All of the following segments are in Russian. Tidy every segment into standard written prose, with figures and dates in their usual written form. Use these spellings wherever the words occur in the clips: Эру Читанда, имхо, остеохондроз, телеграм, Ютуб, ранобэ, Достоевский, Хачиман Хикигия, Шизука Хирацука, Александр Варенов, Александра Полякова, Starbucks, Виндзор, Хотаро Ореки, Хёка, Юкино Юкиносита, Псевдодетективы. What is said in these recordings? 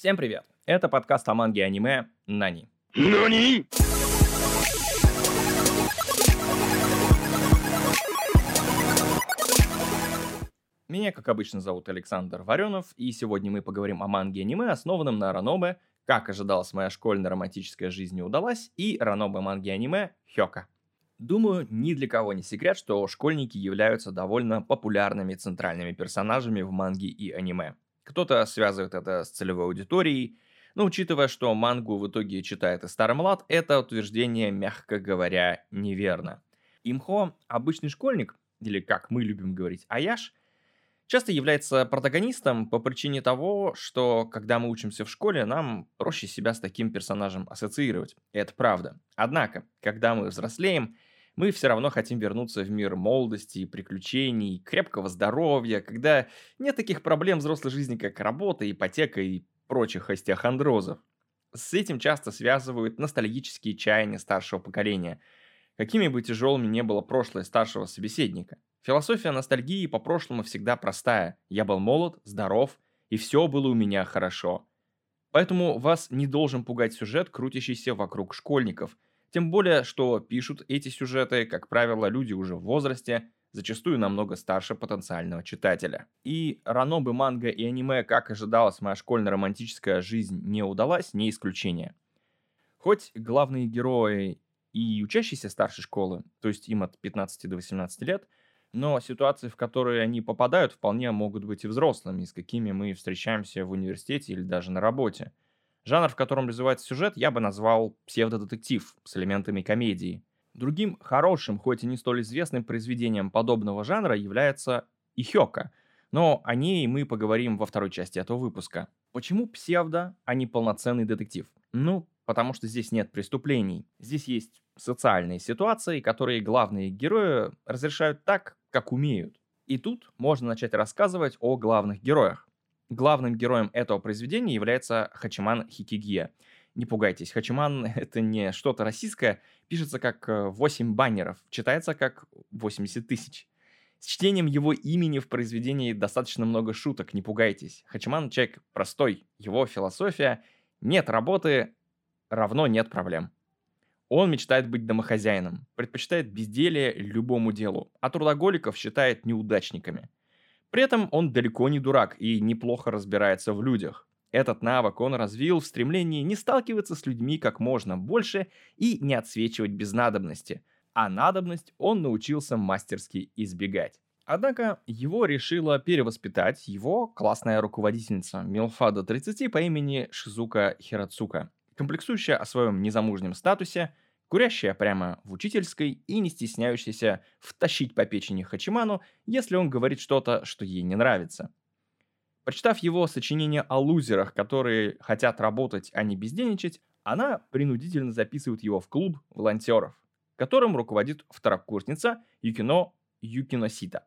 Всем привет! Это подкаст о манге и аниме «Нани». Нани! Меня, как обычно, зовут Александр Варенов, и сегодня мы поговорим о манге и аниме, основанном на ранобэ, как ожидалось, моя школьная романтическая жизнь не удалась, и ранобэ манги и аниме «Хёка». Думаю, ни для кого не секрет, что школьники являются довольно популярными центральными персонажами в манге и аниме. Кто-то связывает это с целевой аудиторией, но учитывая, что мангу в итоге читает и старый млад, это утверждение, мягко говоря, неверно. Имхо, обычный школьник, или как мы любим говорить, аяш, часто является протагонистом по причине того, что когда мы учимся в школе, нам проще себя с таким персонажем ассоциировать. Это правда. Однако, когда мы взрослеем, мы все равно хотим вернуться в мир молодости, приключений, крепкого здоровья, когда нет таких проблем взрослой жизни, как работа, ипотека и прочих остеохондрозов. С этим часто связывают ностальгические чаяния старшего поколения, какими бы тяжелыми ни было прошлое старшего собеседника. Философия ностальгии по прошлому всегда простая. Я был молод, здоров, и все было у меня хорошо. Поэтому вас не должен пугать сюжет, крутящийся вокруг школьников. Тем более, что пишут эти сюжеты, как правило, люди уже в возрасте, зачастую намного старше потенциального читателя. И ранобэ манга и аниме «Как ожидалось, моя школьно-романтическая жизнь не удалась» не исключение. Хоть главные герои и учащиеся старшей школы, то есть им от 15 до 18 лет, но ситуации, в которые они попадают, вполне могут быть и взрослыми, с какими мы встречаемся в университете или даже на работе. Жанр, в котором развивается сюжет, я бы назвал псевдодетектив с элементами комедии. Другим хорошим, хоть и не столь известным произведением подобного жанра является и «Хёка», но о ней мы поговорим во второй части этого выпуска. Почему псевдо, а не полноценный детектив? Потому что здесь нет преступлений. Здесь есть социальные ситуации, которые главные герои разрешают так, как умеют. И тут можно начать рассказывать о главных героях. Главным героем этого произведения является Хачиман Хикигия. Не пугайтесь, Хачиман — это не что-то российское, пишется как 8 баннеров, читается как 80 тысяч. С чтением его имени в произведении достаточно много шуток, не пугайтесь. Хачиман — человек простой, его философия «нет работы равно нет проблем». Он мечтает быть домохозяином, предпочитает безделие любому делу, а трудоголиков считает неудачниками. При этом он далеко не дурак и неплохо разбирается в людях. Этот навык он развил в стремлении не сталкиваться с людьми как можно больше и не отсвечивать без надобности, а надобность он научился мастерски избегать. Однако его решила перевоспитать его классная руководительница милфа до 30 по имени Шизука Хирацука, комплексующая о своем незамужнем статусе, курящая прямо в учительской и не стесняющаяся втащить по печени Хачиману, если он говорит что-то, что ей не нравится. Прочитав его сочинение о лузерах, которые хотят работать, а не бездельничать, она принудительно записывает его в клуб волонтеров, которым руководит второкурсница Юкино Юкиносита.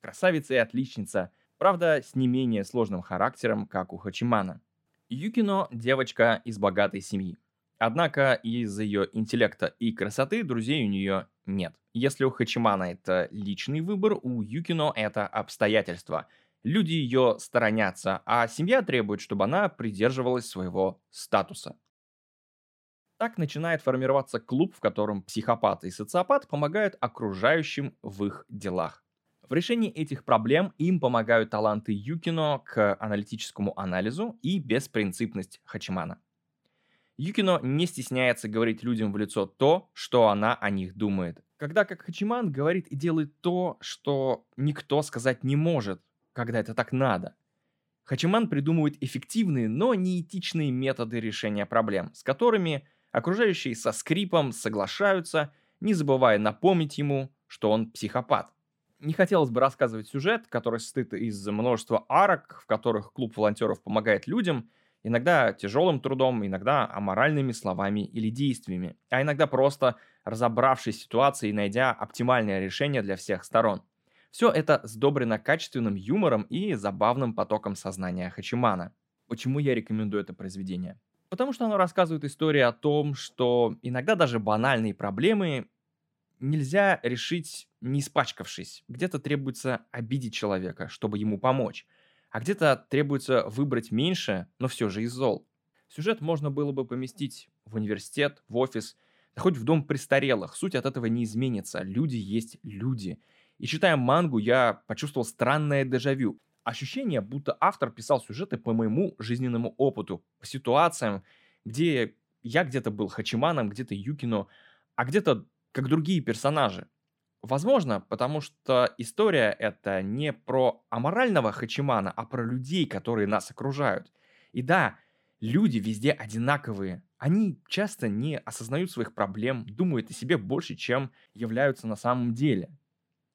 Красавица и отличница, правда, с не менее сложным характером, как у Хачимана. Юкино – девочка из богатой семьи. Однако из-за ее интеллекта и красоты друзей у нее нет. Если у Хачимана это личный выбор, у Юкино это обстоятельства. Люди ее сторонятся, а семья требует, чтобы она придерживалась своего статуса. Так начинает формироваться клуб, в котором психопат и социопат помогают окружающим в их делах. В решении этих проблем им помогают таланты Юкино к аналитическому анализу и беспринципность Хачимана. Юкино не стесняется говорить людям в лицо то, что она о них думает. Когда как Хачиман говорит и делает то, что никто сказать не может, когда это так надо. Хачиман придумывает эффективные, но неэтичные методы решения проблем, с которыми окружающие со скрипом соглашаются, не забывая напомнить ему, что он психопат. Не хотелось бы рассказывать сюжет, который состоит из множества арок, в которых клуб волонтеров помогает людям, иногда тяжелым трудом, иногда аморальными словами или действиями, а иногда просто разобравшись с ситуацией и найдя оптимальное решение для всех сторон. Все это сдобрено качественным юмором и забавным потоком сознания Хачимана. Почему я рекомендую это произведение? Потому что оно рассказывает историю о том, что иногда даже банальные проблемы нельзя решить, не испачкавшись. Где-то требуется обидеть человека, чтобы ему помочь. а где-то требуется выбрать меньше, но все же из зол. Сюжет можно было бы поместить в университет, в офис, да хоть в дом престарелых. Суть от этого не изменится. Люди есть люди. И читая мангу, я почувствовал странное дежавю. Ощущение, будто автор писал сюжеты по моему жизненному опыту, по ситуациям, где я где-то был Хачиманом, где-то Юкино, а где-то как другие персонажи. Возможно, потому что история это не про аморального Хачимана, а про людей, которые нас окружают. И да, люди везде одинаковые. Они часто не осознают своих проблем, думают о себе больше, чем являются на самом деле.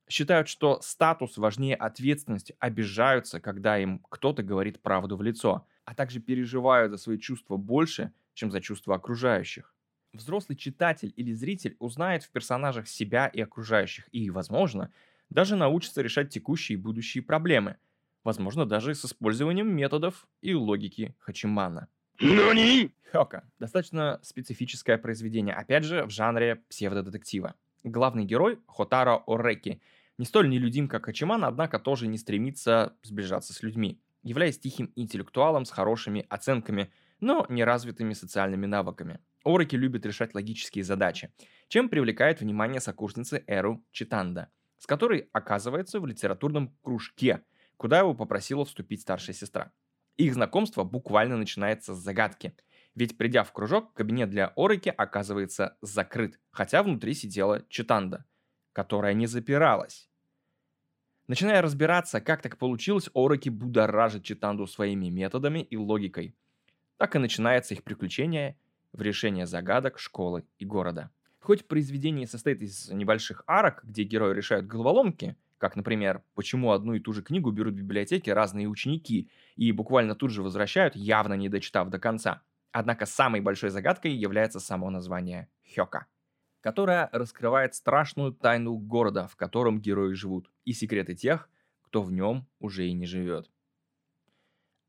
Считают, что статус важнее ответственности, обижаются, когда им кто-то говорит правду в лицо, а также переживают за свои чувства больше, чем за чувства окружающих. Взрослый читатель или зритель узнает в персонажах себя и окружающих, и, возможно, даже научится решать текущие и будущие проблемы. Возможно, даже с использованием методов и логики Хачимана. Хёка. Достаточно специфическое произведение, опять же, в жанре псевдодетектива. Главный герой Хотаро Ореки не столь нелюдим, как Хачиман, однако тоже не стремится сближаться с людьми, являясь тихим интеллектуалом с хорошими оценками, но неразвитыми социальными навыками. Ореки любит решать логические задачи, чем привлекает внимание сокурсницы Эру Читанда, с которой оказывается в литературном кружке, куда его попросила вступить старшая сестра. Их знакомство буквально начинается с загадки, ведь придя в кружок, кабинет для Ореки оказывается закрыт, хотя внутри сидела Читанда, которая не запиралась. Начиная разбираться, как так получилось, Ореки будоражит Читанду своими методами и логикой. Так и начинается их приключение в решении загадок школы и города. Хоть произведение состоит из небольших арок, где герои решают головоломки, как, например, почему одну и ту же книгу берут в библиотеке разные ученики и буквально тут же возвращают, явно не дочитав до конца. Однако самой большой загадкой является само название Хёка, которое раскрывает страшную тайну города, в котором герои живут, и секреты тех, кто в нем уже и не живет.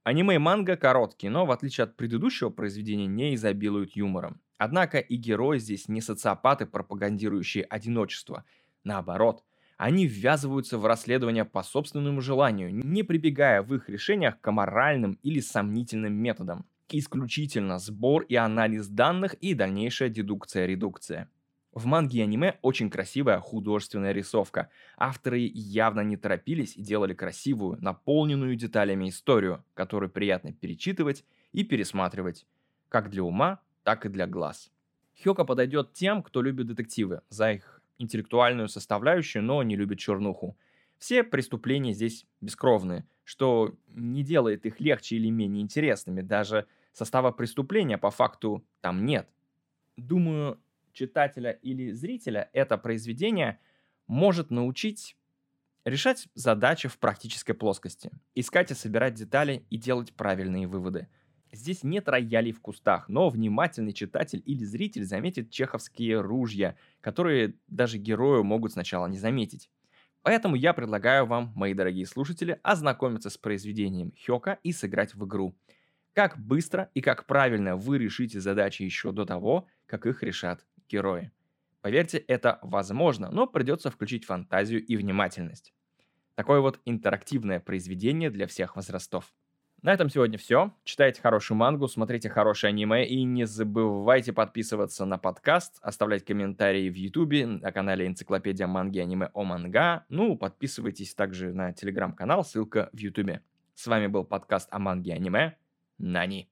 Аниме и манга короткие, но, в отличие от предыдущего произведения, не изобилуют юмором. Однако и герои здесь не социопаты, пропагандирующие одиночество. Наоборот, они ввязываются в расследование по собственному желанию, не прибегая в их решениях к аморальным или сомнительным методам. Исключительно сбор и анализ данных и дальнейшая дедукция-редукция. В манге и аниме очень красивая художественная рисовка. Авторы явно не торопились и делали красивую, наполненную деталями историю, которую приятно перечитывать и пересматривать, как для ума, так и для глаз. Хёка подойдет тем, кто любит детективы, за их интеллектуальную составляющую, но не любит чернуху. Все преступления здесь бескровные, что не делает их легче или менее интересными, даже состава преступления по факту там нет. Думаю, читателя или зрителя это произведение может научить решать задачи в практической плоскости, искать и собирать детали и делать правильные выводы. Здесь нет роялей в кустах, но внимательный читатель или зритель заметит чеховские ружья, которые даже герою могут сначала не заметить. Поэтому я предлагаю вам, мои дорогие слушатели, ознакомиться с произведением Хёка и сыграть в игру. Как быстро и как правильно вы решите задачи еще до того, как их решат герои. Поверьте, это возможно, но придется включить фантазию и внимательность. Такое вот интерактивное произведение для всех возрастов. На этом сегодня все. Читайте хорошую мангу, смотрите хорошее аниме и не забывайте подписываться на подкаст, оставлять комментарии в Ютубе, на канале Энциклопедия манги и аниме о манга. Ну, подписывайтесь также на телеграм-канал, ссылка в Ютубе. С вами был подкаст о манге и аниме. Нани.